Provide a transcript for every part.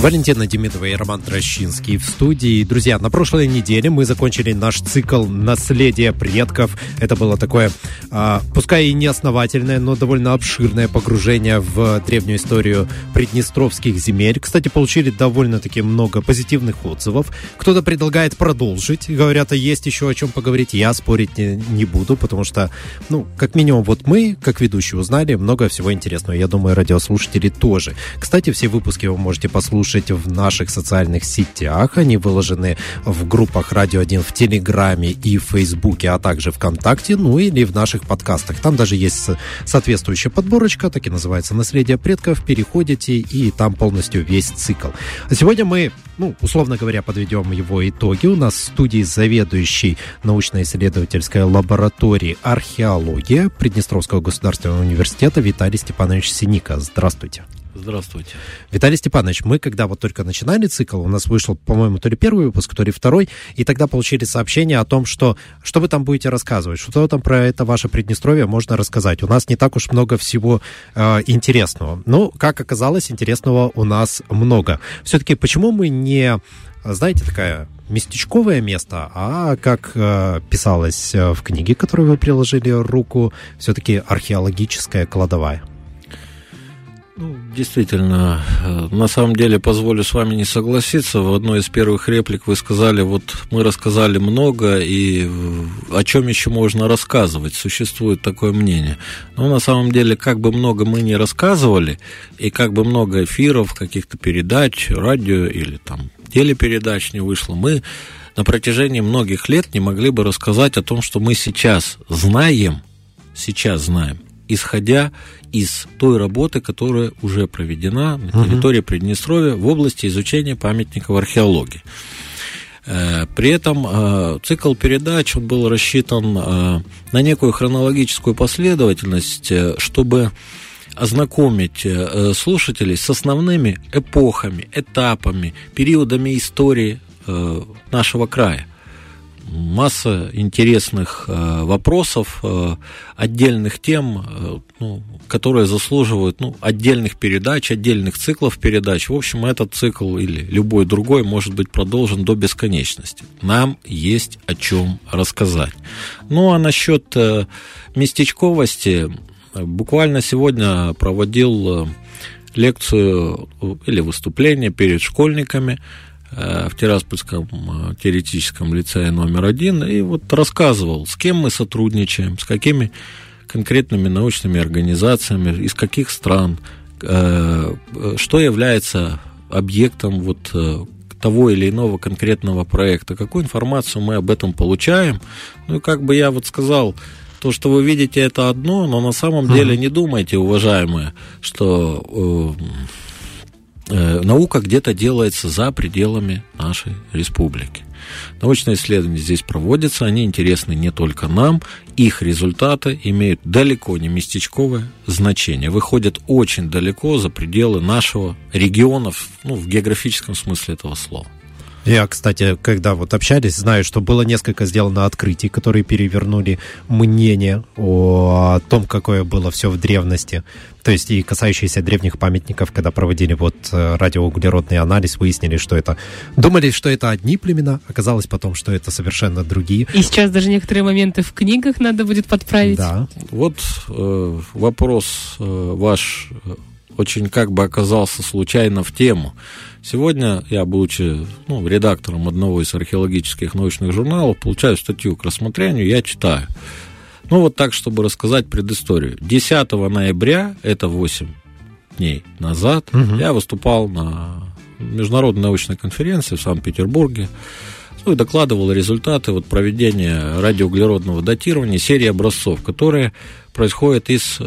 Валентина Демидова и Роман Трощинский в студии. Друзья, на прошлой неделе мы закончили наш цикл «Наследие предков». Это было такое, пускай и не основательное, но довольно обширное погружение в древнюю историю приднестровских земель. Кстати, получили довольно-таки много позитивных отзывов. Кто-то предлагает продолжить. Говорят, есть еще о чем поговорить. Я спорить не буду, потому что, как минимум, вот мы, как ведущие, узнали много всего интересного. Я думаю, радиослушатели тоже. Кстати, все выпуски вы можете послушать в наших социальных сетях. Они выложены в группах Радио Один в Телеграме и в Фейсбуке, а также ВКонтакте, или в наших подкастах. Там даже есть соответствующая подборочка, так и называется «Наследие предков». Переходите, и там полностью весь цикл. А сегодня мы, условно говоря, подведем его итоги. У нас в студии заведующий научно-исследовательской лаборатории «Археология» Приднестровского государственного университета Виталий Степанович Синика. Здравствуйте. Здравствуйте. Виталий Степанович, мы когда вот только начинали цикл, у нас вышел, по-моему, то ли первый выпуск, то ли второй, и тогда получили сообщение о том, что вы там будете рассказывать, что там про это ваше Приднестровье можно рассказать. У нас не так уж много всего интересного. Как оказалось, интересного у нас много. Все-таки почему мы не, знаете, такая местечковое место, а как писалось в книге, которую вы приложили руку, все-таки археологическая кладовая? Действительно, на самом деле, позволю с вами не согласиться. В одной из первых реплик вы сказали, мы рассказали много, и о чем еще можно рассказывать, существует такое мнение. Но на самом деле, как бы много мы ни рассказывали, и как бы много эфиров, каких-то передач, радио или там телепередач не вышло, мы на протяжении многих лет не могли бы рассказать о том, что мы сейчас знаем, исходя из той работы, которая уже проведена на территории Приднестровья в области изучения памятников археологии. При этом цикл передач он был рассчитан на некую хронологическую последовательность, чтобы ознакомить слушателей с основными эпохами, этапами, периодами истории нашего края. Масса интересных вопросов, отдельных тем, которые заслуживают отдельных передач, отдельных циклов передач. В общем, этот цикл или любой другой может быть продолжен до бесконечности. Нам есть о чем рассказать. А насчет местечковости, буквально сегодня проводил лекцию или выступление перед школьниками в Тираспольском теоретическом лицее номер один, и рассказывал, с кем мы сотрудничаем, с какими конкретными научными организациями, из каких стран, что является объектом того или иного конкретного проекта, какую информацию мы об этом получаем. И как бы я сказал, то, что вы видите, это одно, но на самом деле не думайте, уважаемые, что наука где-то делается за пределами нашей республики. Научные исследования здесь проводятся, они интересны не только нам, их результаты имеют далеко не местечковое значение, выходят очень далеко за пределы нашего региона, в географическом смысле этого слова. Я, кстати, когда общались, знаю, что было несколько сделано открытий, которые перевернули мнение о том, какое было все в древности. То есть и касающиеся древних памятников, когда проводили радиоуглеродный анализ, выяснили, что это... Думали, что это одни племена, оказалось потом, что это совершенно другие. И сейчас даже некоторые моменты в книгах надо будет подправить. Да. Вопрос ваш очень оказался случайно в тему. Сегодня я, будучи редактором одного из археологических научных журналов, получаю статью к рассмотрению, я читаю. Так, чтобы рассказать предысторию. 10 ноября, это 8 дней назад, я выступал на международной научной конференции в Санкт-Петербурге, и докладывал результаты проведения радиоуглеродного датирования серии образцов, которые происходят из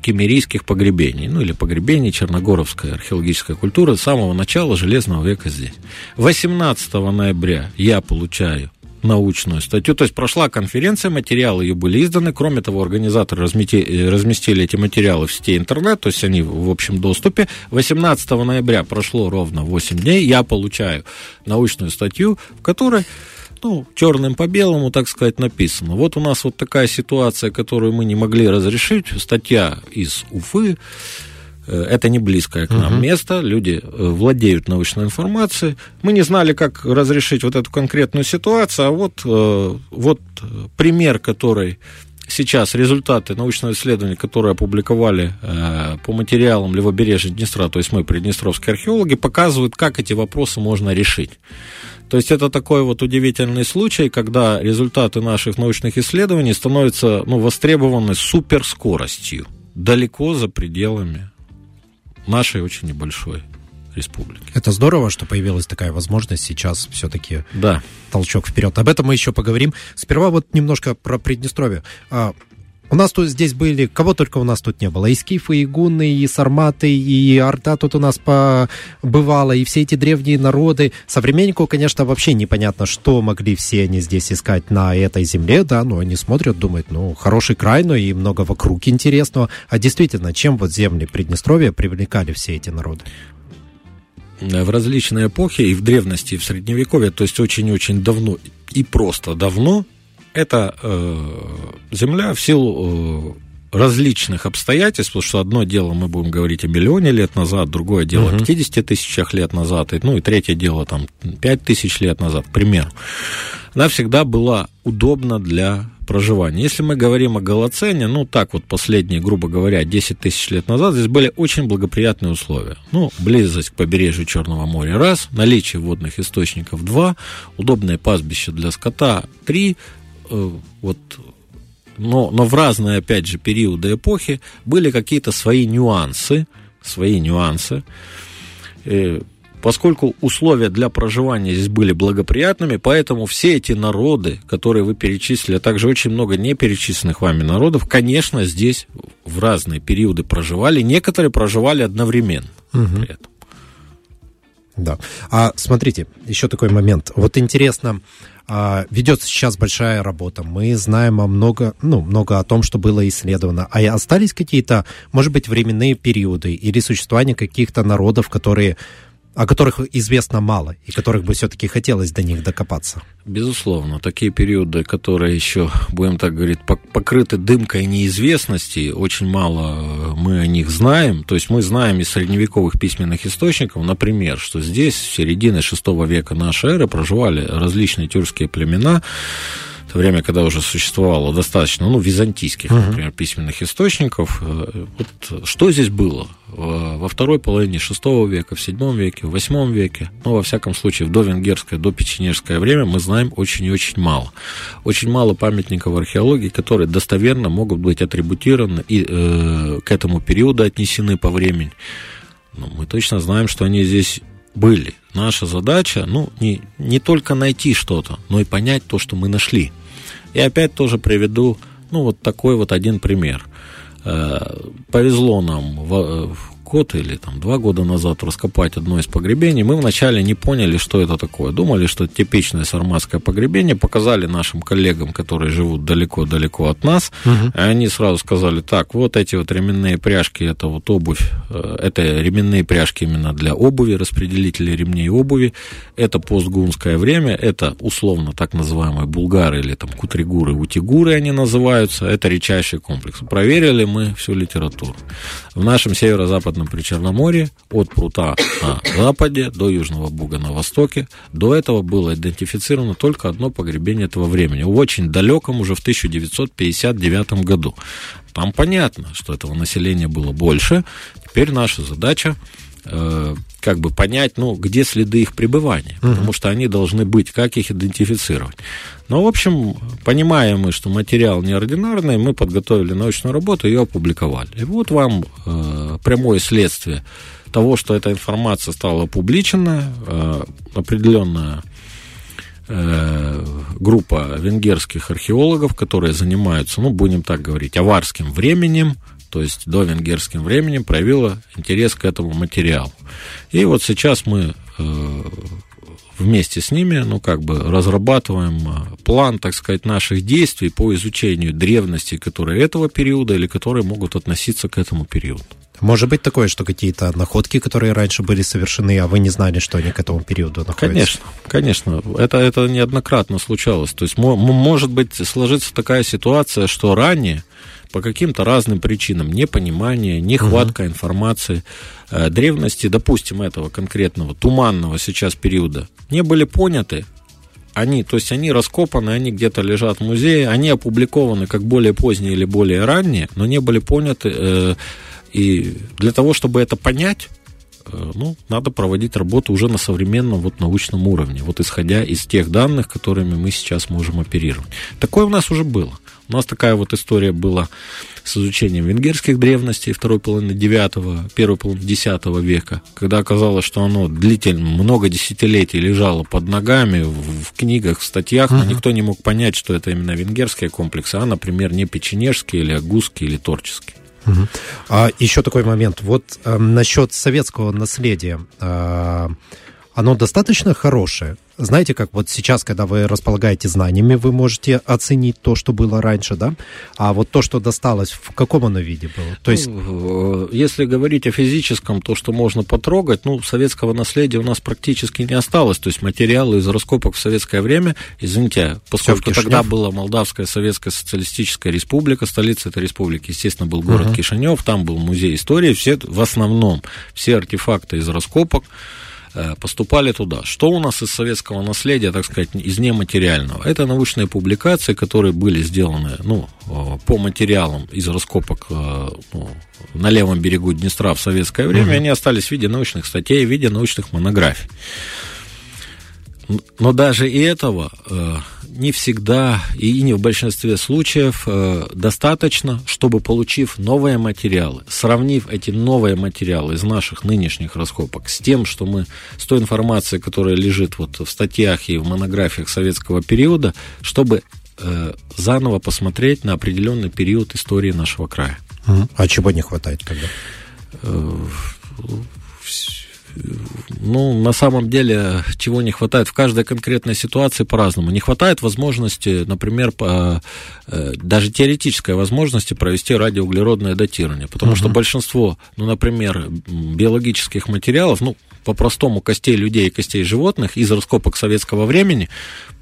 кемерийских погребений, или погребений Черногоровской археологической культуры с самого начала Железного века здесь. 18 ноября я получаю научную статью. То есть прошла конференция, материалы ее были изданы. Кроме того, организаторы разместили эти материалы в сети интернет, то есть они в общем доступе. 18 ноября прошло ровно 8 дней. Я получаю научную статью, в которой... черным по белому, так сказать, написано. Вот у нас вот такая ситуация, которую мы не могли разрешить. Статья из Уфы. Это не близкое к нам место. Люди владеют научной информацией. Мы не знали, как разрешить вот эту конкретную ситуацию. А вот пример, который... Сейчас результаты научного исследования, которые опубликовали по материалам Левобережья Днестра, то есть мы, приднестровские археологи, показывают, как эти вопросы можно решить. То есть это такой вот удивительный случай, когда результаты наших научных исследований становятся востребованы суперскоростью, далеко за пределами нашей очень небольшой республики. Это здорово, что появилась такая возможность сейчас все-таки толчок вперед. Об этом мы еще поговорим. Сперва вот немножко про Приднестровье. У нас тут здесь были, кого только у нас тут не было. И скифы, и гунны, и сарматы, и орда тут у нас побывала, и все эти древние народы. Современнику, конечно, вообще непонятно, что могли все они здесь искать на этой земле, но они смотрят, думают, хороший край, но и много вокруг интересного. А действительно, чем вот земли Приднестровья привлекали все эти народы? В различные эпохи, и в древности, и в средневековье, то есть очень-очень давно, и просто давно, эта земля в силу различных обстоятельств, потому что одно дело мы будем говорить о миллионе лет назад, другое дело о 50 тысячах лет назад, и третье дело там 5 тысяч лет назад, к примеру, она всегда была удобна для проживания. Если мы говорим о Голоцене, последние, грубо говоря, 10 тысяч лет назад, здесь были очень благоприятные условия. Близость к побережью Черного моря – раз, наличие водных источников – два, удобное пастбище для скота – три, но в разные, опять же, периоды эпохи были какие-то свои нюансы, поскольку условия для проживания здесь были благоприятными, поэтому все эти народы, которые вы перечислили, а также очень много неперечисленных вами народов, конечно, здесь в разные периоды проживали, некоторые проживали одновременно при этом. Да. А смотрите, еще такой момент. Вот интересно... Ведется сейчас большая работа. Мы знаем много о том, что было исследовано. А остались какие-то, может быть, временные периоды или существование каких-то народов, о которых известно мало и которых бы все-таки хотелось до них докопаться? Безусловно. Такие периоды, которые еще, будем так говорить, покрыты дымкой неизвестности, очень мало мы о них знаем. То есть мы знаем из средневековых письменных источников, например, что здесь в середине VI века нашей эры проживали различные тюркские племена, в то время, когда уже существовало достаточно, византийских, например, письменных источников. Вот что здесь было во второй половине VI века, в VII веке, в VIII веке, во всяком случае, в довенгерское, допеченежское время мы знаем очень и очень мало. Очень мало памятников археологии, которые достоверно могут быть атрибутированы и к этому периоду отнесены по времени. Но мы точно знаем, что они здесь были. Наша задача, не только найти что-то, но и понять то, что мы нашли. И опять тоже приведу, такой вот один пример. Повезло нам год или 2 года назад раскопать одно из погребений. Мы вначале не поняли, что это такое. Думали, что это типичное сарматское погребение. Показали нашим коллегам, которые живут далеко-далеко от нас. И они сразу сказали, вот эти вот ременные пряжки, это вот обувь. Это ременные пряжки именно для обуви, распределители ремней обуви. Это постгунское время. Это условно так называемые булгары или кутригуры, утигуры они называются. Это речайший комплекс. Проверили мы всю литературу. В нашем северо-западном Причерноморье, от Прута на западе до Южного Буга на востоке. До этого было идентифицировано только одно погребение этого времени. В очень далеком, уже в 1959 году. Там понятно, что этого населения было больше. Теперь наша задача понять, где следы их пребывания, потому что они должны быть, как их идентифицировать. В общем, понимаем мы, что материал неординарный, мы подготовили научную работу, ее опубликовали. И вот вам прямое следствие того, что эта информация стала публична, определенная группа венгерских археологов, которые занимаются, будем так говорить, аварским временем, то есть до венгерским временем, проявила интерес к этому материалу. И вот сейчас мы в вместе с ними, ну, как бы разрабатываем план, так сказать, наших действий по изучению древностей, которые этого периода или которые могут относиться к этому периоду. Может быть такое, что какие-то находки, которые раньше были совершены, а вы не знали, что они к этому периоду находятся? Конечно, конечно. Это неоднократно случалось. То есть, может быть, сложится такая ситуация, что ранее по каким-то разным причинам, непонимание, нехватка информации, древности, допустим, этого конкретного туманного сейчас периода, не были поняты. Они, то есть они раскопаны, они где-то лежат в музее, они опубликованы как более поздние или более ранние, но не были поняты. И для того, чтобы это понять, ну, надо проводить работу уже на современном вот, научном уровне, вот исходя из тех данных, которыми мы сейчас можем оперировать. Такое у нас уже было. У нас такая вот история была с изучением венгерских древностей второй половины 9-го, первой половины 10 века, когда оказалось, что оно длительно, много десятилетий лежало под ногами, в книгах, в статьях, но никто не мог понять, что это именно венгерские комплексы, а, например, не печенежские или агузские или торческие. Угу. А еще такой момент. Вот насчет советского наследия. Оно достаточно хорошее? Знаете, как вот сейчас, когда вы располагаете знаниями, вы можете оценить то, что было раньше, да? А вот то, что досталось, в каком оно виде было? То есть... Если говорить о физическом, то, что можно потрогать, ну, советского наследия у нас практически не осталось. То есть материалы из раскопок в советское время, извините, поскольку тогда была Молдавская Советская Социалистическая Республика, столица этой республики, естественно, был город Кишинев, там был музей истории, все, в основном все артефакты из раскопок поступали туда. Что у нас из советского наследия, так сказать, из нематериального? Это научные публикации, которые были сделаны, ну, по материалам из раскопок, ну, на левом берегу Днестра в советское время. Они остались в виде научных статей, в виде научных монографий. Но даже и этого не всегда и не в большинстве случаев достаточно, чтобы, получив новые материалы, сравнив эти новые материалы из наших нынешних раскопок с тем, что мы, с той информацией, которая лежит вот в статьях и в монографиях советского периода, чтобы заново посмотреть на определенный период истории нашего края. А чего не хватает тогда? Ну, на самом деле, чего не хватает в каждой конкретной ситуации по-разному. Не хватает возможности, например, даже теоретической возможности провести радиоуглеродное датирование, потому что большинство, ну, например, биологических материалов, ну, по-простому, костей людей и костей животных из раскопок советского времени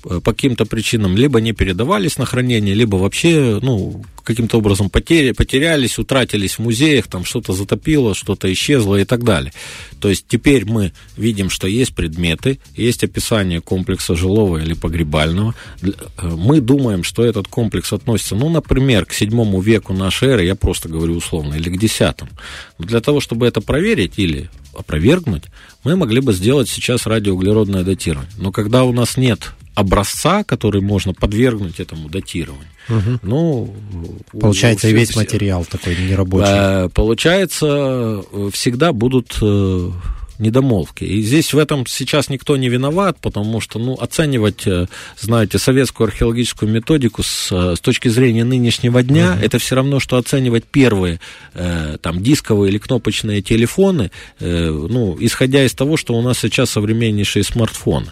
по каким-то причинам либо не передавались на хранение, либо вообще, ну, каким-то образом потерялись, утратились в музеях, там что-то затопило, что-то исчезло и так далее. То есть теперь мы видим, что есть предметы, есть описание комплекса жилого или погребального. Мы думаем, что этот комплекс относится, ну, например, к 7 веку нашей эры, я просто говорю условно, или к 10. Но для того, чтобы это проверить или опровергнуть, мы могли бы сделать сейчас радиоуглеродное датирование. Но когда у нас нет образца, который можно подвергнуть этому датированию, ну... Получается, и весь материал такой нерабочий. Получается, всегда будут недомолвки. И здесь в этом сейчас никто не виноват, потому что, ну, оценивать, знаете, советскую археологическую методику с точки зрения нынешнего дня, это все равно, что оценивать первые там дисковые или кнопочные телефоны, ну, исходя из того, что у нас сейчас современнейшие смартфоны.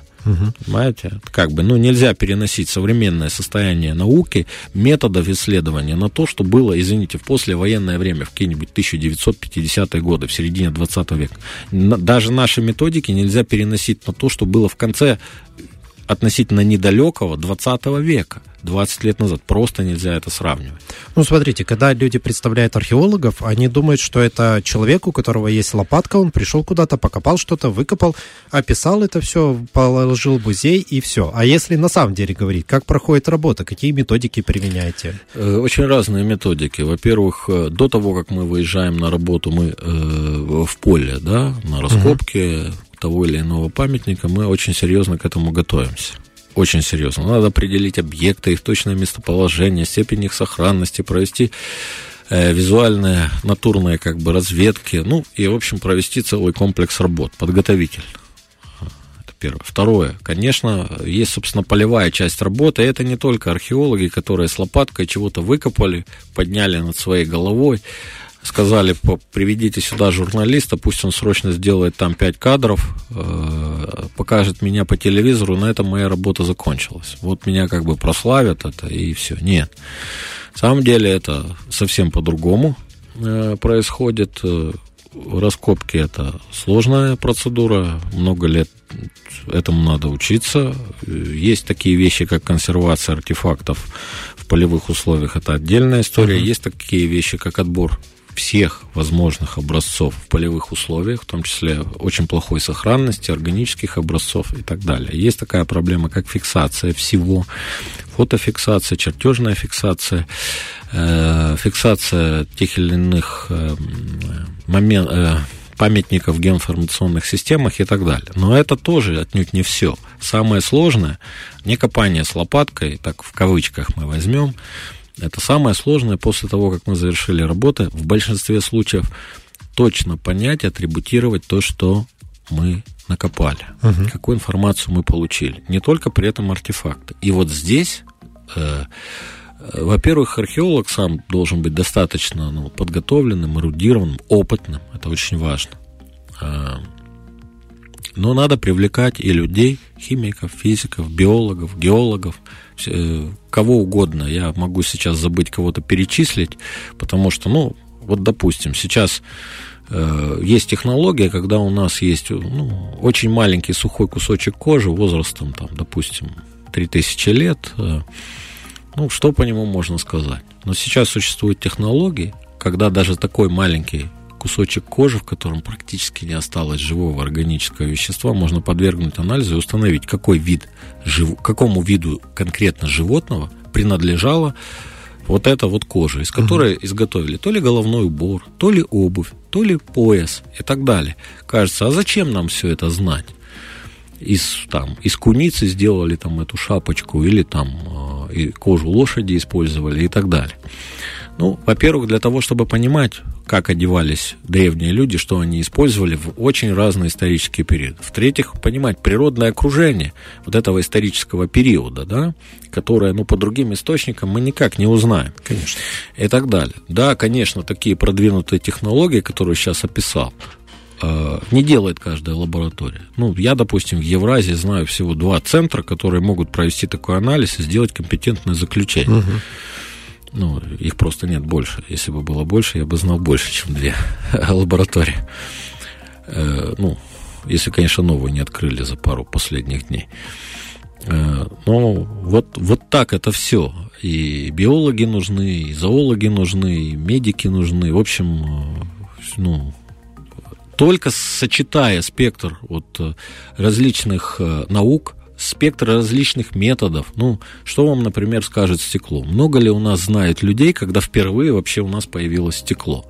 Понимаете? Как бы, ну, нельзя переносить современное состояние науки, методов исследования на то, что было, извините, в послевоенное время, в какие-нибудь 1950-е годы, в середине 20 века. Даже наши методики нельзя переносить на то, что было в конце относительно недалекого 20 века. 20 лет назад. Просто нельзя это сравнивать. Ну, смотрите, когда люди представляют археологов, они думают, что это человек, у которого есть лопатка, он пришел куда-то, покопал что-то, выкопал, описал это все, положил в музей и все. А если на самом деле говорить, как проходит работа, какие методики применяете? Очень разные методики. Во-первых, до того, как мы выезжаем на работу, мы в поле, да, на раскопке того или иного памятника, мы очень серьезно к этому готовимся. Очень серьезно. Надо определить объекты, их точное местоположение, степень их сохранности, провести визуальные, натурные как бы разведки, ну и, в общем, провести целый комплекс работ, подготовительно. Первое. Второе. Конечно, есть, собственно, полевая часть работы. Это не только археологи, которые с лопаткой чего-то выкопали, подняли над своей головой. сказали, приведите сюда журналиста, пусть он срочно сделает там 5 кадров, покажет меня по телевизору, на этом моя работа закончилась. Вот меня как бы прославят это, и все. Нет. На самом деле это совсем по-другому происходит. Раскопки — это сложная процедура, много лет этому надо учиться. Есть такие вещи, как консервация артефактов в полевых условиях, это отдельная история. Uh-huh. Есть такие вещи, как отбор всех возможных образцов в полевых условиях, в том числе очень плохой сохранности, органических образцов и так далее. Есть такая проблема, как фиксация всего, фотофиксация, чертежная фиксация, фиксация тех или иных памятников в геоинформационных системах и так далее. Но это тоже отнюдь не все. Самое сложное, не копание с лопаткой, так в кавычках мы возьмем, это самое сложное после того, как мы завершили работы. В большинстве случаев точно понять, атрибутировать то, что мы накопали, угу. какую информацию мы получили. Не только при этом артефакты. И вот здесь, во-первых, археолог сам должен быть достаточно подготовленным, эрудированным, опытным. Это очень важно. Но надо привлекать и людей, химиков, физиков, биологов, геологов, кого угодно. Я могу сейчас забыть кого-то перечислить, потому что, вот допустим, сейчас есть технология, когда у нас есть очень маленький сухой кусочек кожи возрастом, допустим, 3000 лет. Что по нему можно сказать? Но сейчас существуют технологии, когда даже такой маленький кусочек кожи, в котором практически не осталось живого органического вещества, можно подвергнуть анализу и установить, какому виду конкретно животного принадлежала вот эта вот кожа, из которой угу. изготовили то ли головной убор, то ли обувь, то ли пояс и так далее. Кажется, а зачем нам все это знать? Из куницы сделали эту шапочку или кожу лошади использовали и так далее. Во-первых, для того, чтобы понимать, как одевались древние люди, что они использовали в очень разные исторические периоды. В-третьих, понимать природное окружение вот этого исторического периода, да, которое, по другим источникам мы никак не узнаем. Конечно. И так далее. Да, конечно, такие продвинутые технологии, которые сейчас описал, не делает каждая лаборатория. Я, допустим, в Евразии знаю всего 2 центра, которые могут провести такой анализ и сделать компетентное заключение. Угу. Их просто нет больше. Если бы было больше, я бы знал больше, чем 2 лаборатории. Если, конечно, новые не открыли за пару последних дней. Вот так это все. И биологи нужны, и зоологи нужны, и медики нужны. В общем, только сочетая спектр различных наук, спектр различных методов. Что вам, например, скажет стекло? Много ли у нас знает людей, когда впервые вообще у нас появилось стекло?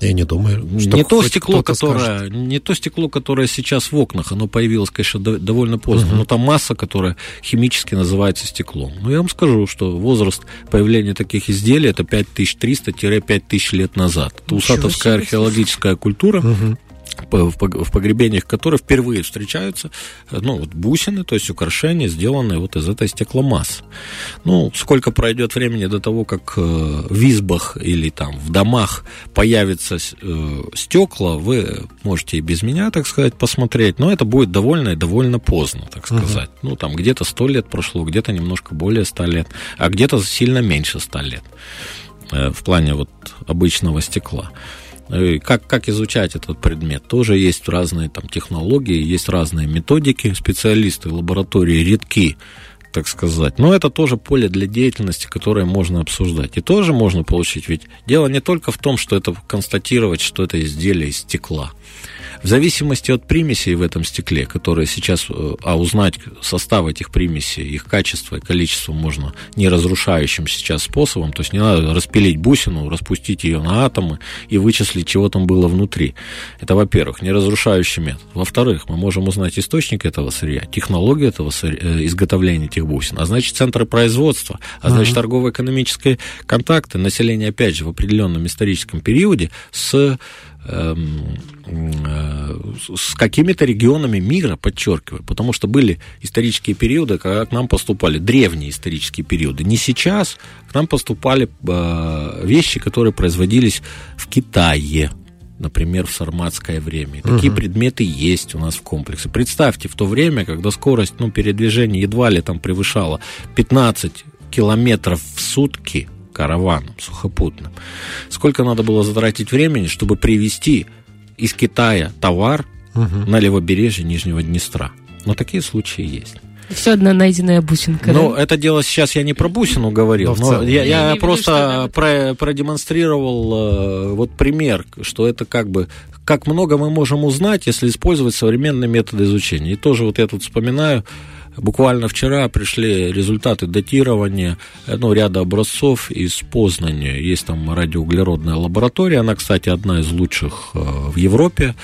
Я не думаю, что не то стекло, которое сейчас в окнах, оно появилось, конечно, довольно поздно, угу. но там масса, которая химически называется стеклом. Я вам скажу, что возраст появления таких изделий — это 5300-5000 лет назад. Это Усатовская археологическая культура, угу. в погребениях которых впервые встречаются бусины, то есть украшения, сделанные из этой стекломассы. Сколько пройдет времени до того, как в избах или в домах появятся стекла, вы можете и без меня, так сказать, посмотреть, но это будет довольно поздно, так сказать. Uh-huh. Где-то 100 лет прошло, где-то немножко более 100 лет, а где-то сильно меньше 100 лет в плане обычного стекла. И как изучать этот предмет? Тоже есть разные технологии, есть разные методики. Специалисты лаборатории редки, так сказать. Но это тоже поле для деятельности, которое можно обсуждать. И тоже можно получить. Ведь дело не только в том, что это констатировать, что это изделие из стекла. В зависимости от примесей в этом стекле, которые сейчас, а узнать состав этих примесей, их качество и количество можно неразрушающим сейчас способом, то есть не надо распилить бусину, распустить ее на атомы и вычислить, чего там было внутри. Это, во-первых, неразрушающий метод. Во-вторых, мы можем узнать источник этого сырья, технологию этого сырья, изготовления этих бусин, а значит, центры производства, а значит, торгово-экономические контакты населения, опять же, в определенном историческом периоде с с какими-то регионами мира, подчеркиваю, потому что были исторические периоды, когда к нам поступали древние исторические периоды. Не сейчас, к нам поступали вещи, которые производились в Китае, например, в сарматское время. Такие предметы есть у нас в комплексе. Представьте, в то время, когда скорость передвижения едва ли там превышала 15 километров в сутки караваном сухопутным, сколько надо было затратить времени, чтобы привезти из Китая товар на левобережье Нижнего Днестра. Но такие случаи есть. Все одна найденная бусинка. Ну, да? Это дело сейчас я не про бусину говорил, но я просто продемонстрировал вот пример, что это как бы как много мы можем узнать, если использовать современные методы изучения. И тоже вот я тут вспоминаю. Буквально вчера пришли результаты датирования ряда образцов из Познани. Есть там радиоуглеродная лаборатория. Она, кстати, одна из лучших в Европе.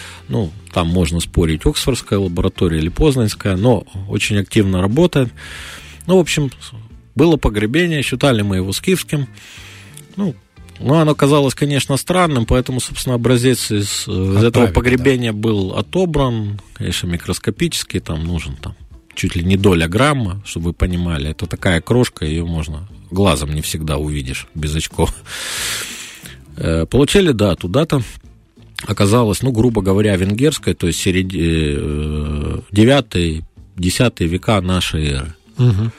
Там можно спорить, Оксфордская лаборатория или Познанская, но очень активно работает. В общем, было погребение, считали мы его скифским. Оно казалось, конечно, странным, поэтому, собственно, образец из этого погребения был отобран. Конечно, микроскопический, там нужен чуть ли не доля грамма, чтобы вы понимали. Это такая крошка, ее можно глазом не всегда увидишь, без очков. Получили, да, туда-то. Оказалось, грубо говоря, венгерская, то есть 9-10 века нашей эры. Угу.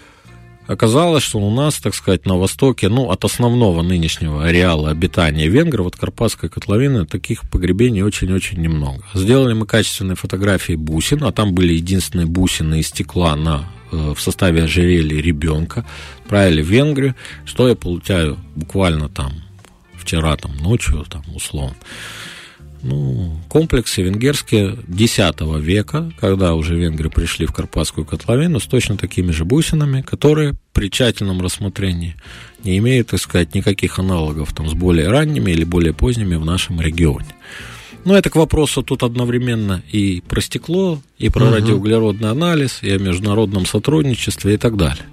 Оказалось, что у нас, так сказать, на востоке, от основного нынешнего ареала обитания венгров, от Карпатской котловины, таких погребений очень-очень немного. Сделали мы качественные фотографии бусин, а там были единственные бусины из стекла в составе ожерелья ребенка. Отправили в Венгрию, что я получаю буквально вчера ночью, условно. Комплексы венгерские X века, когда уже венгры пришли в Карпатскую котловину с точно такими же бусинами, которые при тщательном рассмотрении не имеют, так сказать, никаких аналогов с более ранними или более поздними в нашем регионе. Это к вопросу тут одновременно и про стекло, и про радиоуглеродный анализ, и о международном сотрудничестве и так далее.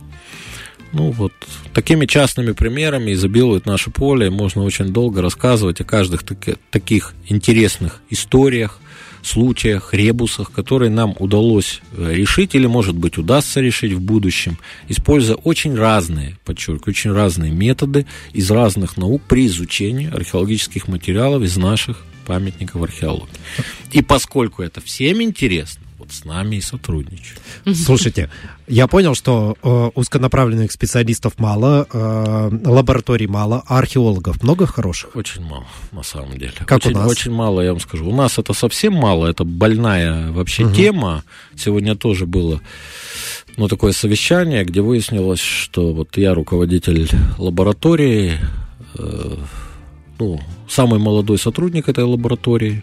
Такими частными примерами изобилует наше поле, и можно очень долго рассказывать о каждых таких интересных историях, случаях, ребусах, которые нам удалось решить или, может быть, удастся решить в будущем, используя очень разные, подчеркиваю, очень разные методы из разных наук при изучении археологических материалов из наших памятников археологии. И поскольку это всем интересно, с нами и сотрудничают. Слушайте, я понял, что узконаправленных специалистов мало, лабораторий мало, а археологов много хороших? Очень мало, на самом деле. Как у нас? Очень мало, я вам скажу. У нас это совсем мало, это больная вообще тема. Сегодня тоже было такое совещание, где выяснилось, что я руководитель лаборатории, самый молодой сотрудник этой лаборатории.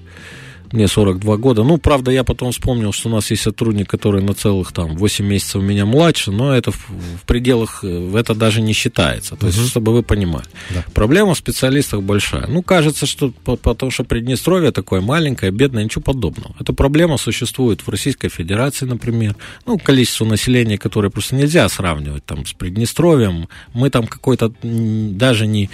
Мне 42 года. Правда, я потом вспомнил, что у нас есть сотрудник, который на целых 8 месяцев меня младше, но это в пределах, это даже не считается. То есть, чтобы вы понимали. Да. Проблема в специалистах большая. Кажется, что потому что Приднестровье такое маленькое, бедное, ничего подобного. Эта проблема существует в Российской Федерации, например. Количество населения, которое просто нельзя сравнивать с Приднестровьем. Мы там какой-то даже не...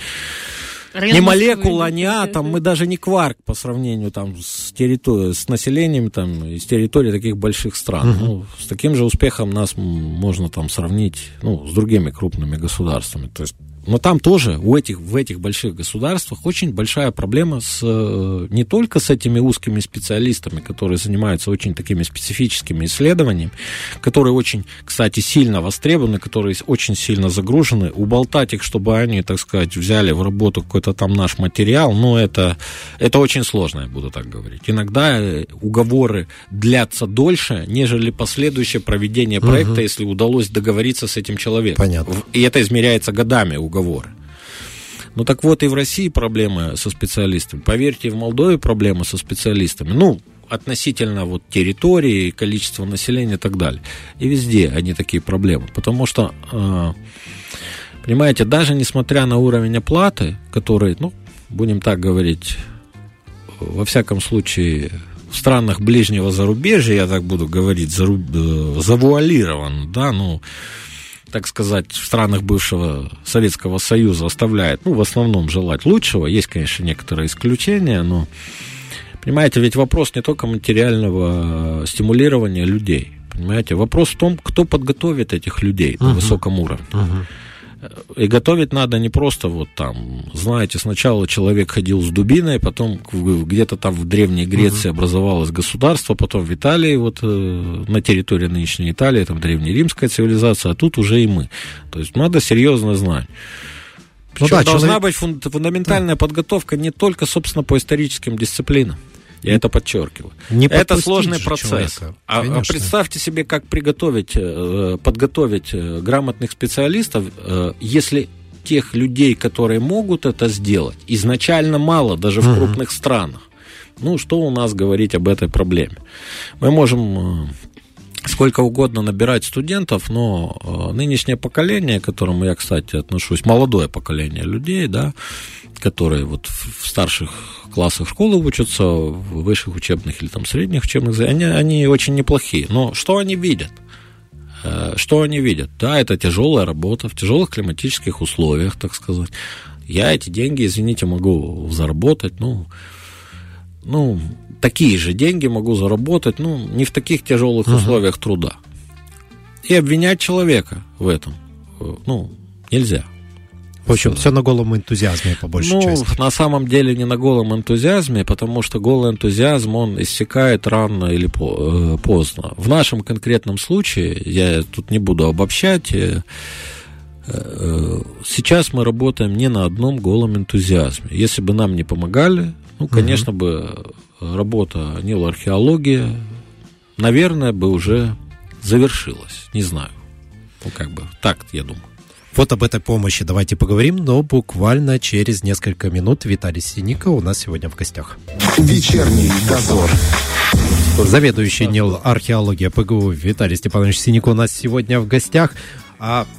Ни молекула, ни атом, мы даже не кварк по сравнению с населением из территории таких больших стран. С таким же успехом нас можно сравнить с другими крупными государствами. То есть, но там тоже в этих больших государствах очень большая проблема не только с этими узкими специалистами, которые занимаются очень такими специфическими исследованиями, которые очень, кстати, сильно востребованы, которые очень сильно загружены. Уболтать их, чтобы они, так сказать, взяли в работу какой-то наш материал, это очень сложно, я буду так говорить. Иногда уговоры длятся дольше, нежели последующее проведение проекта, если удалось договориться с этим человеком. Понятно. И это измеряется годами уговоры. Так вот, и в России проблемы со специалистами. Поверьте, в Молдове проблемы со специалистами. Относительно территории, количества населения и так далее. И везде они такие проблемы. Потому что, понимаете, даже несмотря на уровень оплаты, который, будем так говорить, во всяком случае, в странах ближнего зарубежья, я так буду говорить, завуалирован, так сказать, в странах бывшего Советского Союза оставляет, в основном желать лучшего. Есть, конечно, некоторые исключения, но Понимаете, ведь вопрос не только материального стимулирования людей. Понимаете, вопрос в том, кто подготовит этих людей на высоком уровне. И готовить надо не просто вот там, знаете, сначала человек ходил с дубиной, потом где-то там в Древней Греции образовалось государство, потом в Италии, вот на территории нынешней Италии, там древнеримская цивилизация, а тут уже и мы. То есть надо серьезно знать. Причем ну, да, должна быть фундаментальная подготовка не только, собственно, по историческим дисциплинам. Я это подчеркиваю. Это сложный процесс. А представьте себе, как подготовить грамотных специалистов, если тех людей, которые могут это сделать, изначально мало, даже в крупных странах. Ну, что у нас говорить об этой проблеме? Мы можем сколько угодно набирать студентов, но нынешнее поколение, к которому я, кстати, отношусь, молодое поколение людей, да, которые вот в старших классах школы учатся, в высших учебных или там средних учебных, они очень неплохие. Но что они видят? Да, это тяжелая работа в тяжелых климатических условиях, так сказать. Я эти деньги, извините, могу заработать, такие же деньги могу заработать, не в таких тяжелых условиях труда. И обвинять человека в этом, нельзя. В общем, все на голом энтузиазме, по большей части. На самом деле не на голом энтузиазме, потому что голый энтузиазм, он иссякает рано или поздно. В нашем конкретном случае, я тут не буду обобщать, сейчас мы работаем не на одном голом энтузиазме. Если бы нам не помогали, конечно бы работа НИЛ археологии, наверное, бы уже завершилась. Не знаю. Так, я думаю. Вот об этой помощи давайте поговорим, но буквально через несколько минут. Виталий Синика у нас сегодня в гостях. Вечерний дозор. Заведующий НИЛ археологии ПГУ Виталий Степанович Синика у нас сегодня в гостях.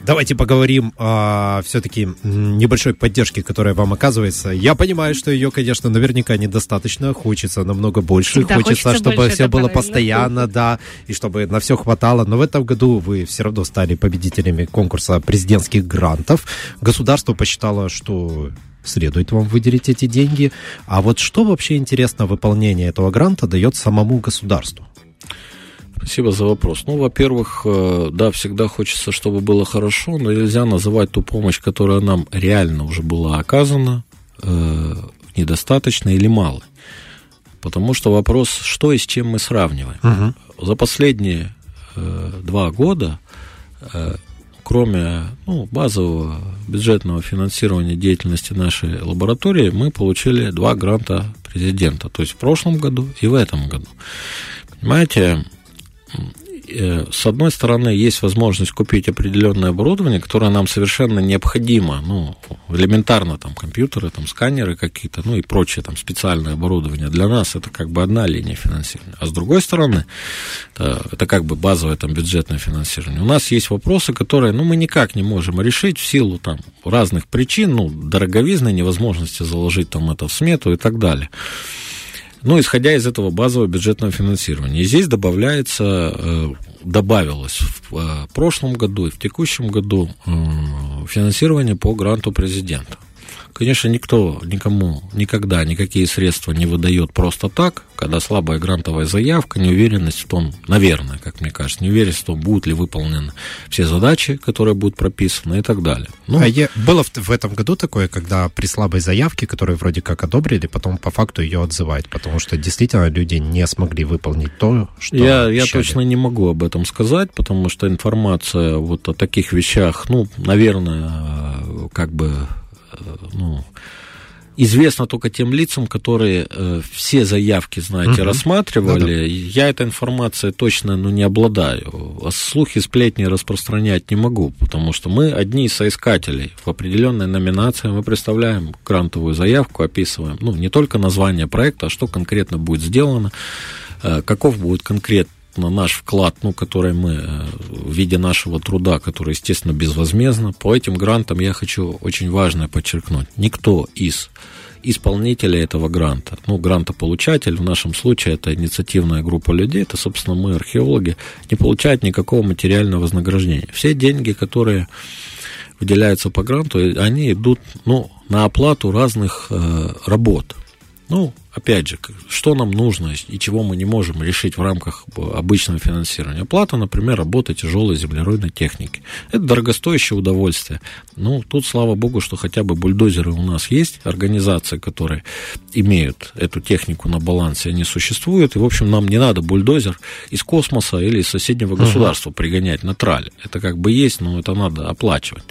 Давайте поговорим о все-таки небольшой поддержке, которая вам оказывается. Я понимаю, что ее, конечно, наверняка недостаточно. Хочется намного больше. Хочется, чтобы все было постоянно, да, и чтобы на все хватало. Но в этом году вы все равно стали победителями конкурса президентских грантов. Государство посчитало, что следует вам выделить эти деньги. А вот что вообще интересно выполнение этого гранта дает самому государству? Спасибо за вопрос. Во-первых, да, всегда хочется, чтобы было хорошо, но нельзя называть ту помощь, которая нам реально уже была оказана, недостаточно или мало. Потому что вопрос, что и с чем мы сравниваем. За последние 2 года, кроме базового бюджетного финансирования деятельности нашей лаборатории, мы получили 2 гранта президента. То есть в прошлом году и в этом году. Понимаете, с одной стороны, есть возможность купить определенное оборудование, которое нам совершенно необходимо, элементарно, там, компьютеры, там, сканеры какие-то, и прочее, там, специальное оборудование. Для нас это как бы одна линия финансирования. А с другой стороны, это как бы базовое, там, бюджетное финансирование. У нас есть вопросы, которые, мы никак не можем решить в силу, там, разных причин, дороговизны, невозможности заложить, там, это в смету и так далее. Исходя из этого базового бюджетного финансирования. И здесь добавилось в прошлом году и в текущем году финансирование по гранту президента. Конечно, никто никому никогда никакие средства не выдает просто так, когда слабая грантовая заявка, неуверенность в том, наверное, как мне кажется, неуверенность в том, будут ли выполнены все задачи, которые будут прописаны и так далее. Было в этом году такое, когда при слабой заявке, которую вроде как одобрили, потом по факту ее отзывают, потому что действительно люди не смогли выполнить то, что я точно не могу об этом сказать, потому что информация вот о таких вещах, наверное, как бы известно только тем лицам, которые все заявки, рассматривали. Да-да. Я этой информацией точно, не обладаю. Слухи, сплетни распространять не могу, потому что мы одни из соискателей. В определенной номинации мы представляем грантовую заявку, описываем, не только название проекта, а что конкретно будет сделано, каков будет конкретно наш вклад, который мы в виде нашего труда, который, естественно, безвозмездно. По этим грантам я хочу очень важное подчеркнуть. Никто из исполнителей этого гранта, грантополучатель, в нашем случае это инициативная группа людей, это, собственно, мы, археологи, не получают никакого материального вознаграждения. Все деньги, которые выделяются по гранту, они идут на оплату разных работ. опять же, что нам нужно и чего мы не можем решить в рамках обычного финансирования. Оплата, например, работы тяжелой землеройной техники. Это дорогостоящее удовольствие. Ну, тут, слава богу, что хотя бы бульдозеры у нас есть, организации, которые имеют эту технику на балансе, они существуют, и, в общем, нам не надо бульдозер из космоса или из соседнего государства пригонять на трале. Это как бы есть, но это надо оплачивать.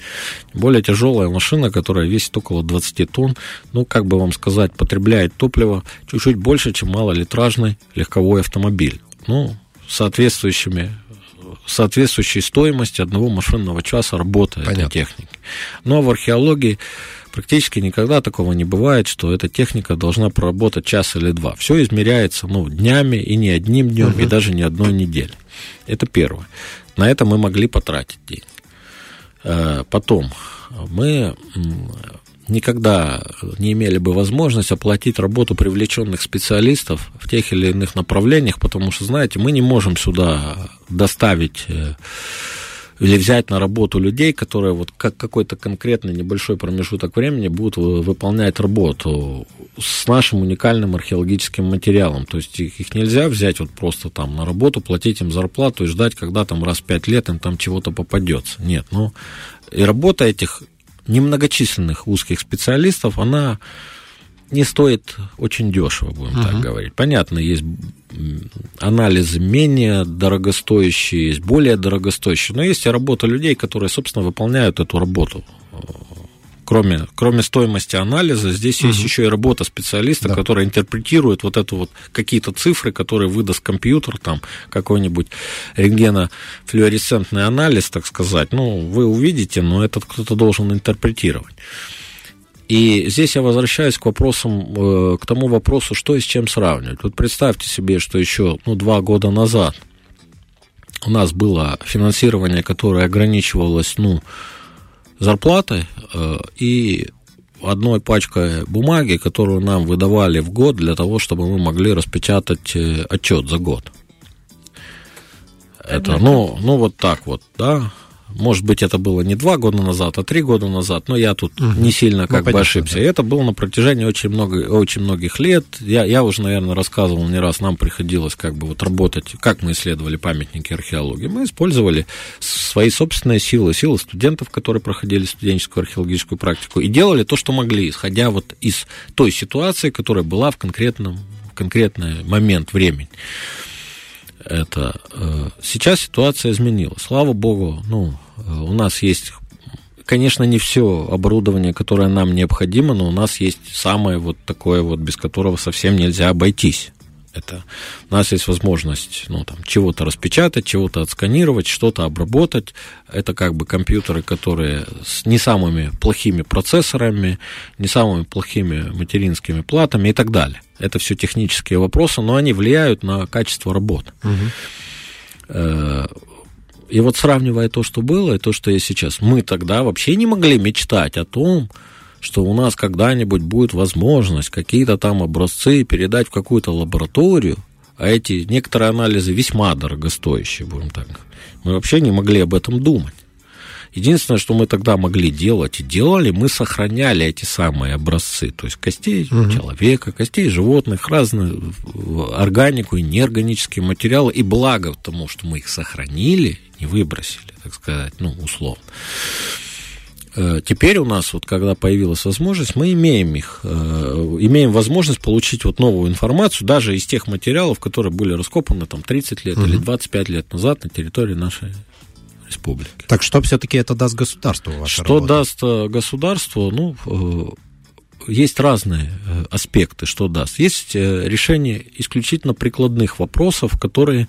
Более тяжелая машина, которая весит около 20 тонн, ну, как бы вам сказать, потребляет топливо чуть-чуть больше, чем малолитражный легковой автомобиль. Ну, соответствующей стоимости одного машинного часа работы этой техники. Но в археологии практически никогда такого не бывает, что эта техника должна проработать час или два. Все измеряется, ну, днями, и не одним днем, и даже не одной неделей. Это первое. На это мы могли потратить деньги. Потом мы никогда не имели бы возможность оплатить работу привлеченных специалистов в тех или иных направлениях, потому что, знаете, мы не можем сюда доставить или взять на работу людей, которые вот как какой-то конкретный небольшой промежуток времени будут выполнять работу с нашим уникальным археологическим материалом. То есть их нельзя взять вот просто там на работу, платить им зарплату и ждать, когда там раз в 5 лет им там чего-то попадется. Нет, ну и работа этих немногочисленных узких специалистов, она не стоит очень дешево, будем так говорить. Понятно, есть анализы менее дорогостоящие, есть более дорогостоящие, но есть и работа людей, которые, собственно, выполняют эту работу. Кроме стоимости анализа, здесь есть еще и работа специалиста, который интерпретирует вот это вот какие-то цифры, которые выдаст компьютер, там какой-нибудь рентгенофлюоресцентный анализ, так сказать. Ну, вы увидите, но этот кто-то должен интерпретировать. И здесь я возвращаюсь к тому вопросу, что и с чем сравнивать. Вот представьте себе, что еще 2 года назад у нас было финансирование, которое ограничивалось, зарплаты и одной пачкой бумаги, которую нам выдавали в год для того, чтобы мы могли распечатать отчет за год. Это, вот так вот, да. Может быть, это было не 2 года назад, а 3 года назад, но я тут не сильно понятно, ошибся. Да. И это было на протяжении очень многих лет. Я уже, наверное, рассказывал не раз, нам приходилось работать, как мы исследовали памятники археологии. Мы использовали свои собственные силы студентов, которые проходили студенческую археологическую практику, и делали то, что могли, исходя вот из той ситуации, которая была в конкретный момент времени. Это сейчас ситуация изменилась. Слава богу, у нас есть, конечно, не все оборудование, которое нам необходимо, но у нас есть самое вот такое вот, без которого совсем нельзя обойтись. Это у нас есть возможность чего-то распечатать, чего-то отсканировать, что-то обработать. Это компьютеры, которые с не самыми плохими процессорами, не самыми плохими материнскими платами и так далее. Это все технические вопросы, но они влияют на качество работы. И вот сравнивая то, что было, и то, что есть сейчас, мы тогда вообще не могли мечтать о том, что у нас когда-нибудь будет возможность какие-то там образцы передать в какую-то лабораторию, а эти некоторые анализы весьма дорогостоящие, будем так говорить. Мы вообще не могли об этом думать. Единственное, что мы тогда могли делать и делали, мы сохраняли эти самые образцы, то есть костей человека, костей животных, разную органику и неорганические материалы, и благо тому, что мы их сохранили, не выбросили, так сказать, условно. Теперь у нас, вот когда появилась возможность, мы имеем возможность получить новую информацию даже из тех материалов, которые были раскопаны 30 лет или 25 лет назад на территории нашей республики. Так что все-таки это даст государству? Даст государству? Есть разные аспекты, что даст. Есть решение исключительно прикладных вопросов, которые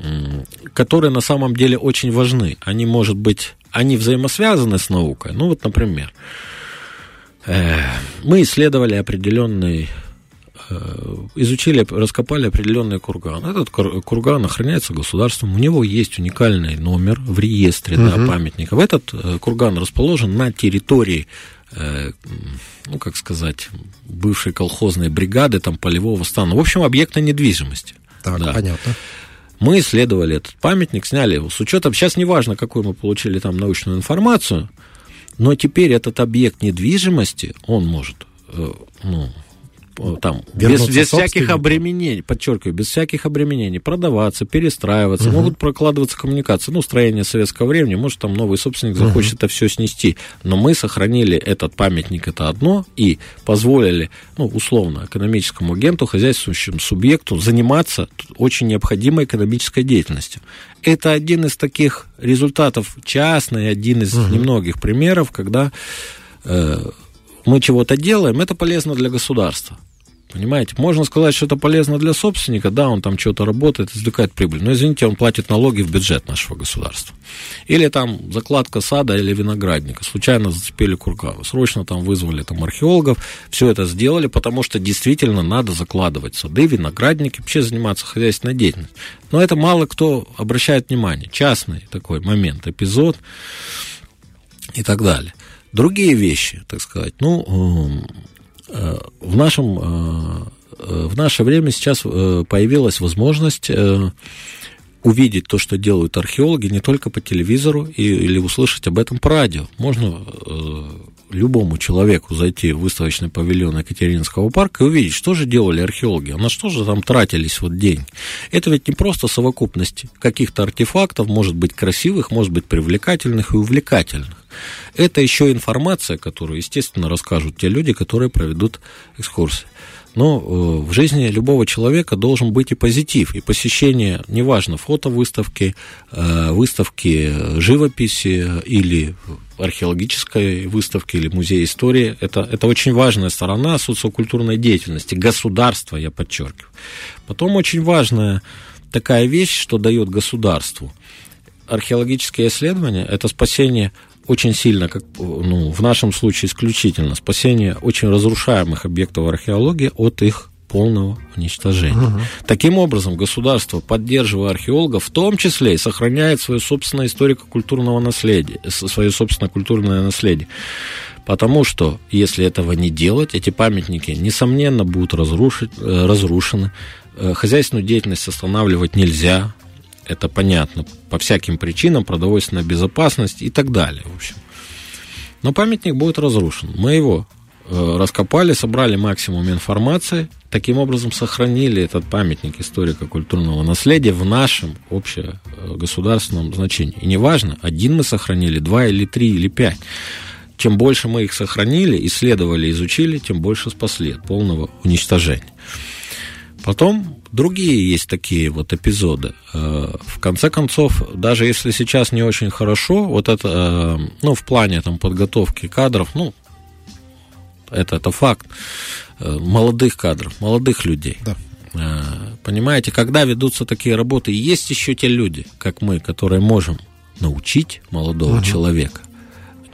на самом деле очень важны. Они, может быть, они взаимосвязаны с наукой. Например, мы раскопали определенный курган. Этот курган охраняется государством, у него есть уникальный номер в реестре памятников. Этот курган расположен на территории, бывшей колхозной бригады, полевого стана. В общем, объекта недвижимости. Так, да. Понятно. Мы исследовали этот памятник, сняли его с учетом. Сейчас неважно, какую мы получили научную информацию, но теперь этот объект недвижимости, он может там, без всяких обременений, подчеркиваю, без всяких обременений, продаваться, перестраиваться, могут прокладываться коммуникации. Ну, строение советского времени, может, там новый собственник захочет это все снести. Но мы сохранили этот памятник, это одно, и позволили, ну, условно, экономическому агенту, хозяйствующему субъекту заниматься очень необходимой экономической деятельностью. Это один из таких результатов частный, один из немногих примеров, когда мы чего-то делаем, это полезно для государства. Понимаете? Можно сказать, что это полезно для собственника, да, он там что-то работает, извлекает прибыль, но, извините, он платит налоги в бюджет нашего государства. Или там закладка сада или виноградника, случайно зацепили кургаву, срочно там вызвали там археологов, все это сделали, потому что действительно надо закладывать сады, виноградники, вообще заниматься хозяйственной деятельностью. Но это мало кто обращает внимание. Частный такой момент, эпизод и так далее. Другие вещи, так сказать, ну, в наше время сейчас появилась возможность увидеть то, что делают археологи, не только по телевизору или услышать об этом по радио. Можно любому человеку зайти в выставочный павильон Екатерининского парка и увидеть, что же делали археологи, а на что же там тратились вот деньги. Это ведь не просто совокупность каких-то артефактов, может быть, красивых, может быть, привлекательных и увлекательных. Это еще информация, которую, естественно, расскажут те люди, которые проведут экскурсии. Но в жизни любого человека должен быть и позитив, и посещение, неважно, фотовыставки, выставки живописи или археологической выставки или музея истории. Это очень важная сторона социокультурной деятельности, государства, я подчеркиваю. Потом очень важная такая вещь, что дает государству. Археологические исследования – это спасение очень сильно, как, ну, в нашем случае исключительно, спасение очень разрушаемых объектов археологии от их полного уничтожения. Таким образом, государство, поддерживая археологов, в том числе и сохраняет свое собственное историко-культурное наследие, свое собственное культурное наследие. Потому что, если этого не делать, эти памятники, несомненно, будут разрушены. Хозяйственную деятельность останавливать нельзя. Это понятно, по всяким причинам, продовольственная безопасность и так далее, в общем. Но памятник будет разрушен. Мы его раскопали, собрали максимум информации, таким образом сохранили этот памятник историко-культурного наследия в нашем общегосударственном значении. И неважно, один мы сохранили, два или три, или пять. Чем больше мы их сохранили, исследовали, изучили, тем больше спасли от полного уничтожения. Потом другие есть такие вот эпизоды. В конце концов, даже если сейчас не очень хорошо, вот это, ну, в плане там подготовки кадров, ну, это факт, молодых кадров, молодых людей. Да. Понимаете, когда ведутся такие работы, есть еще те люди, как мы, которые можем научить молодого человека.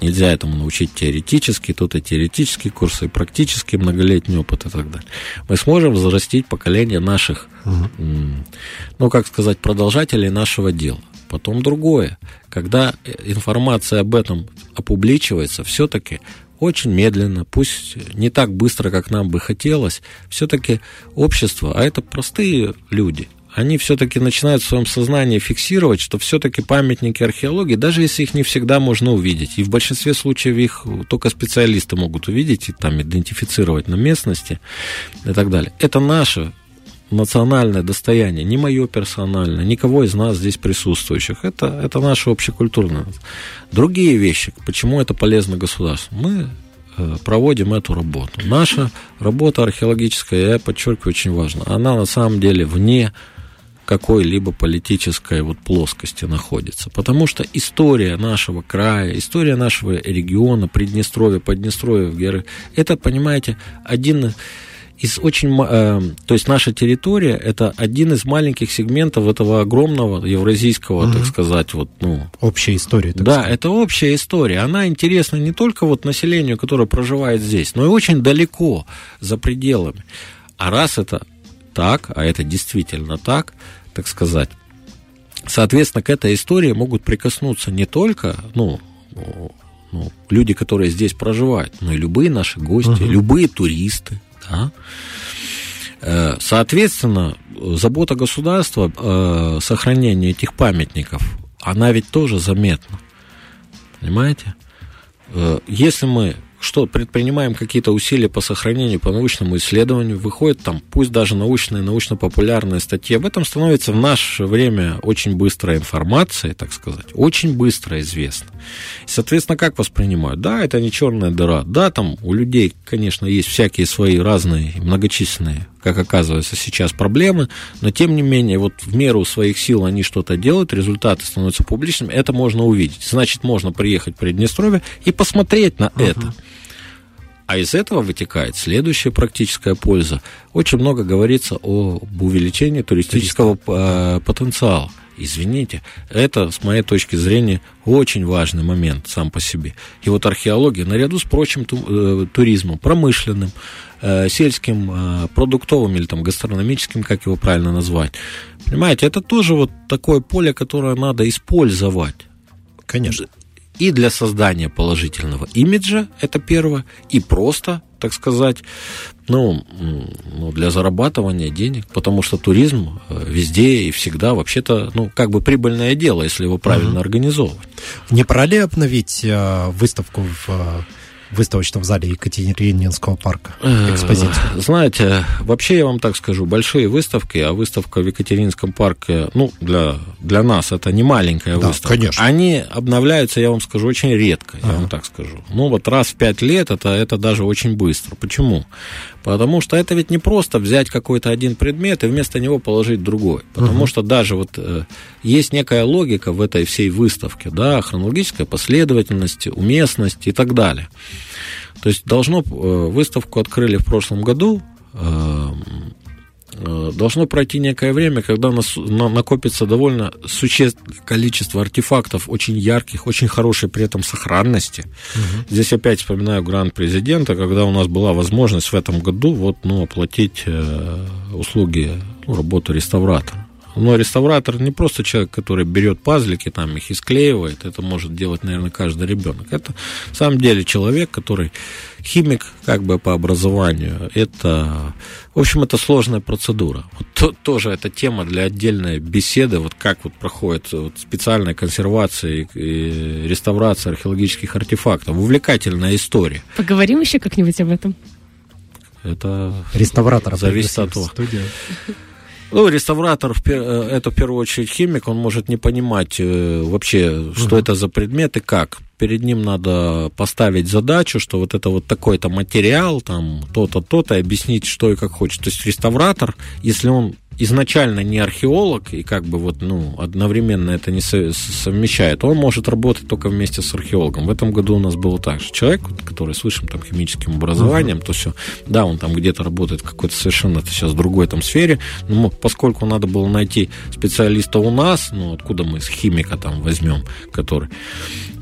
Нельзя этому научить теоретически, тут и теоретические курсы, и практически многолетний опыт и так далее. Мы сможем взрастить поколение наших, ну, как сказать, продолжателей нашего дела. Потом другое. Когда информация об этом опубличивается, все-таки очень медленно, пусть не так быстро, как нам бы хотелось, все-таки общество, а это простые люди, они все-таки начинают в своем сознании фиксировать, что все-таки памятники археологии, даже если их не всегда можно увидеть, и в большинстве случаев их только специалисты могут увидеть и там идентифицировать на местности и так далее. Это наше национальное достояние, не мое персональное, никого из нас здесь присутствующих. Это наше общекультурное. Другие вещи, почему это полезно государству. Мы проводим эту работу. Наша работа археологическая, я подчеркиваю, очень важна. Она на самом деле вне какой-либо политической вот плоскости находится. Потому что история нашего края, история нашего региона, Приднестровья, Поднестровья, Геры, это, понимаете, один из очень... то есть наша территория, это один из маленьких сегментов этого огромного евразийского, так сказать, вот, ну... Общая история, так сказать. Да, это общая история. Она интересна не только вот населению, которое проживает здесь, но и очень далеко за пределами. А раз это... так, а это действительно так сказать. Соответственно, к этой истории могут прикоснуться не только, ну, люди, которые здесь проживают, но и любые наши гости, любые туристы, да. Соответственно, забота государства о сохранении этих памятников, она ведь тоже заметна. Понимаете? Если мы что предпринимаем какие-то усилия по сохранению, по научному исследованию, выходят там, пусть даже научные, научно-популярные статьи, об этом становится в наше время очень быстрая информация, так сказать, очень быстро известна. И, соответственно, как воспринимают? Да, это не черная дыра, да, там у людей, конечно, есть всякие свои разные, многочисленные, как оказывается сейчас, проблемы, но, тем не менее, вот в меру своих сил они что-то делают, результаты становятся публичными, это можно увидеть. Значит, можно приехать в Приднестровье и посмотреть на это. А из этого вытекает следующая практическая польза. Очень много говорится об увеличении туристического потенциала. Извините, это, с моей точки зрения, очень важный момент сам по себе. И вот археология, наряду с прочим туризмом, промышленным, сельским, продуктовым или там гастрономическим, как его правильно назвать, понимаете, это тоже вот такое поле, которое надо использовать. Конечно. И для создания положительного имиджа, это первое, и просто, так сказать, для зарабатывания денег, потому что туризм везде и всегда вообще-то, как бы прибыльное дело, если его правильно организовывать. Не пора ли обновить выставку в выставочном зале Екатерининского парка, экспозицию? Знаете, вообще я вам так скажу, большие выставки, а выставка в Екатерининском парке, для нас это не маленькая выставка. Конечно. Они обновляются, я вам скажу, очень редко, я вам так скажу. Раз в 5 лет, это даже очень быстро. Почему? Потому что это ведь не просто взять какой-то один предмет и вместо него положить другой. Потому что даже есть некая логика в этой всей выставке, да, хронологическая последовательность, уместность и так далее. То есть выставку открыли в прошлом году, должно пройти некое время, когда накопится довольно существенное количество артефактов, очень ярких, очень хорошей при этом сохранности. Здесь опять вспоминаю грант президента, когда у нас была возможность в этом году оплатить услуги, работу реставратора. Но реставратор не просто человек, который берет пазлики, там их и склеивает. Это может делать, наверное, каждый ребенок. Это, на самом деле, человек, который химик, как бы по образованию. Это сложная процедура. Тоже это тема для отдельной беседы. Проходит специальная консервация и реставрация археологических артефактов. Увлекательная история. Поговорим еще как-нибудь об этом. Это реставратора зависит от того. Реставратор, это в первую очередь химик, он может не понимать вообще, что это за предмет и как. Перед ним надо поставить задачу, что это такой-то материал, там, то-то, то-то, и объяснить, что и как хочет. То есть реставратор, если он изначально не археолог, и одновременно это не совмещает, он может работать только вместе с археологом. В этом году у нас было так же. Человек, который с высшим химическим образованием, то все, да, он там где-то работает в какой-то совершенно сейчас другой там сфере, но поскольку надо было найти специалиста у нас, откуда мы химика там возьмем, который...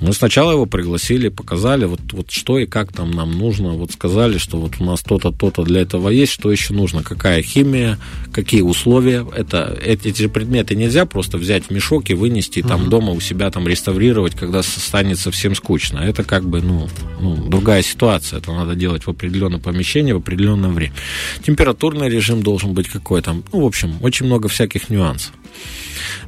Мы сначала его пригласили, показали, что и как там нам нужно, сказали, что у нас то-то, то-то для этого есть, что еще нужно, какая химия, какие условия. Эти предметы нельзя просто взять в мешок и вынести там дома у себя там реставрировать, когда станет совсем скучно. Это другая ситуация. Это надо делать в определенном помещении, в определенное время. Температурный режим должен быть какой там. Очень много всяких нюансов.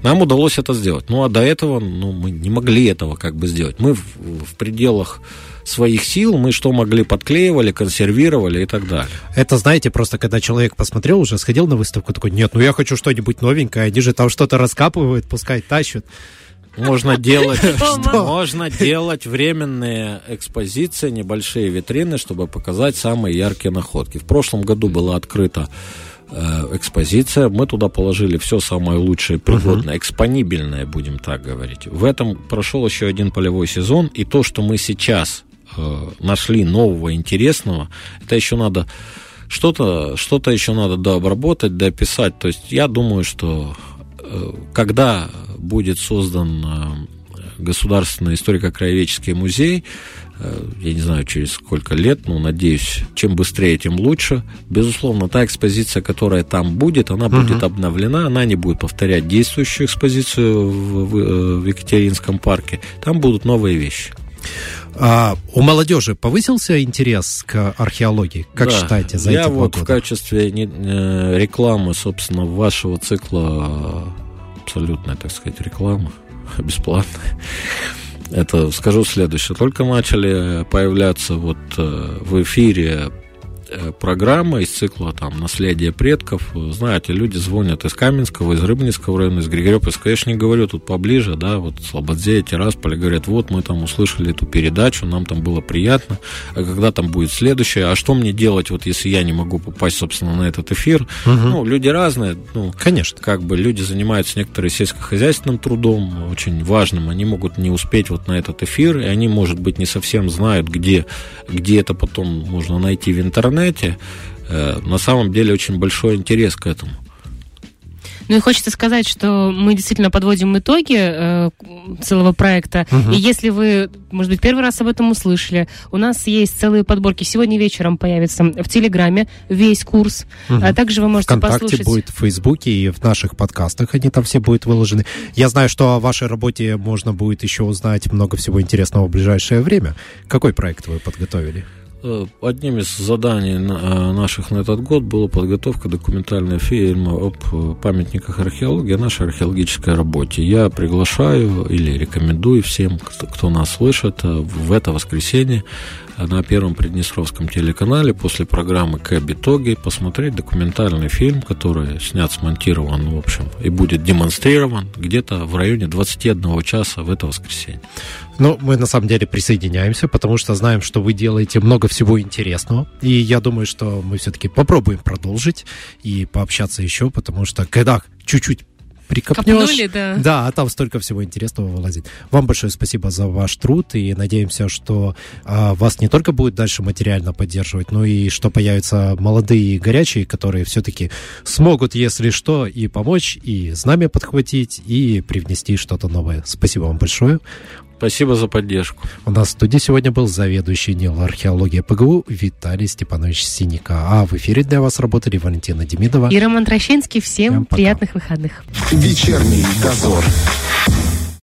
Нам удалось это сделать. А до этого мы не могли этого сделать. Мы в пределах своих сил, мы что могли, подклеивали, консервировали и так далее. Это, знаете, просто когда человек посмотрел, уже сходил на выставку, такой: нет, я хочу что-нибудь новенькое, они же там что-то раскапывают, пускай тащат. Можно делать временные экспозиции, небольшие витрины, чтобы показать самые яркие находки. В прошлом году была открыта экспозиция. Мы туда положили все самое лучшее, пригодное, экспонибельное, будем так говорить. В этом прошел еще один полевой сезон, и то, что мы сейчас нашли нового, интересного, это еще надо что-то еще надо дообработать, дописать. То есть я думаю, что когда будет создан Государственный историко-краеведческий музей, я не знаю, через сколько лет, надеюсь, чем быстрее, тем лучше. Безусловно, та экспозиция, которая там будет, она будет обновлена, она не будет повторять действующую экспозицию в Екатерининском парке. Там будут новые вещи. У молодежи повысился интерес к археологии? Как считаете, за эти 2 года? В качестве рекламы, собственно, вашего цикла, абсолютная, так сказать, реклама, бесплатная, это скажу следующее. Только начали появляться вот в эфире программа из цикла там «Наследие предков». Знаете, люди звонят из Каменского, из Рыбницкого района, из Григориополя. Я же не говорю, тут поближе, да, вот Слободзея, Тирасполь, говорят, вот мы там услышали эту передачу, нам там было приятно, а когда там будет следующее, а что мне делать, вот если я не могу попасть, собственно, на этот эфир? Угу. Ну, люди разные, ну, конечно, как бы люди занимаются некоторым сельскохозяйственным трудом, очень важным, они могут не успеть вот на этот эфир, и они, может быть, не совсем знают, где это потом можно найти в интернете. Знаете, на самом деле очень большой интерес к этому. Ну и хочется сказать, что мы действительно подводим итоги целого проекта. Угу. И если вы, может быть, первый раз об этом услышали, у нас есть целые подборки. Сегодня вечером появится в Телеграме весь курс. Угу. А также вы можете ВКонтакте послушать. ВКонтакте будет, в Фейсбуке и в наших подкастах они там все будут выложены. Я знаю, что о вашей работе можно будет еще узнать много всего интересного в ближайшее время. Какой проект вы подготовили? Одним из заданий наших на этот год была подготовка документального фильма об памятниках археологии, о нашей археологической работе. Я приглашаю или рекомендую всем, кто нас слышит, в это воскресенье на Первом приднестровском телеканале после программы «Кэби Тоги» посмотреть документальный фильм, который снят, смонтирован, в общем, и будет демонстрирован где-то в районе 21 часа в это воскресенье. Ну, мы на самом деле присоединяемся, потому что знаем, что вы делаете много всего интересного. И я думаю, что мы все-таки попробуем продолжить и пообщаться еще, потому что когда чуть-чуть прикопнешь... Копнули, да. Да, а там столько всего интересного вылазит. Вам большое спасибо за ваш труд, и надеемся, что вас не только будет дальше материально поддерживать, но и что появятся молодые и горячие, которые все-таки смогут, если что, и помочь, и знамя подхватить, и привнести что-то новое. Спасибо вам большое. Спасибо за поддержку. У нас в студии сегодня был заведующий НИЛ археологии ПГУ Виталий Степанович Синика. А в эфире для вас работали Валентина Демидова и Роман Трощинский. Всем приятных выходных. Вечерний дозор.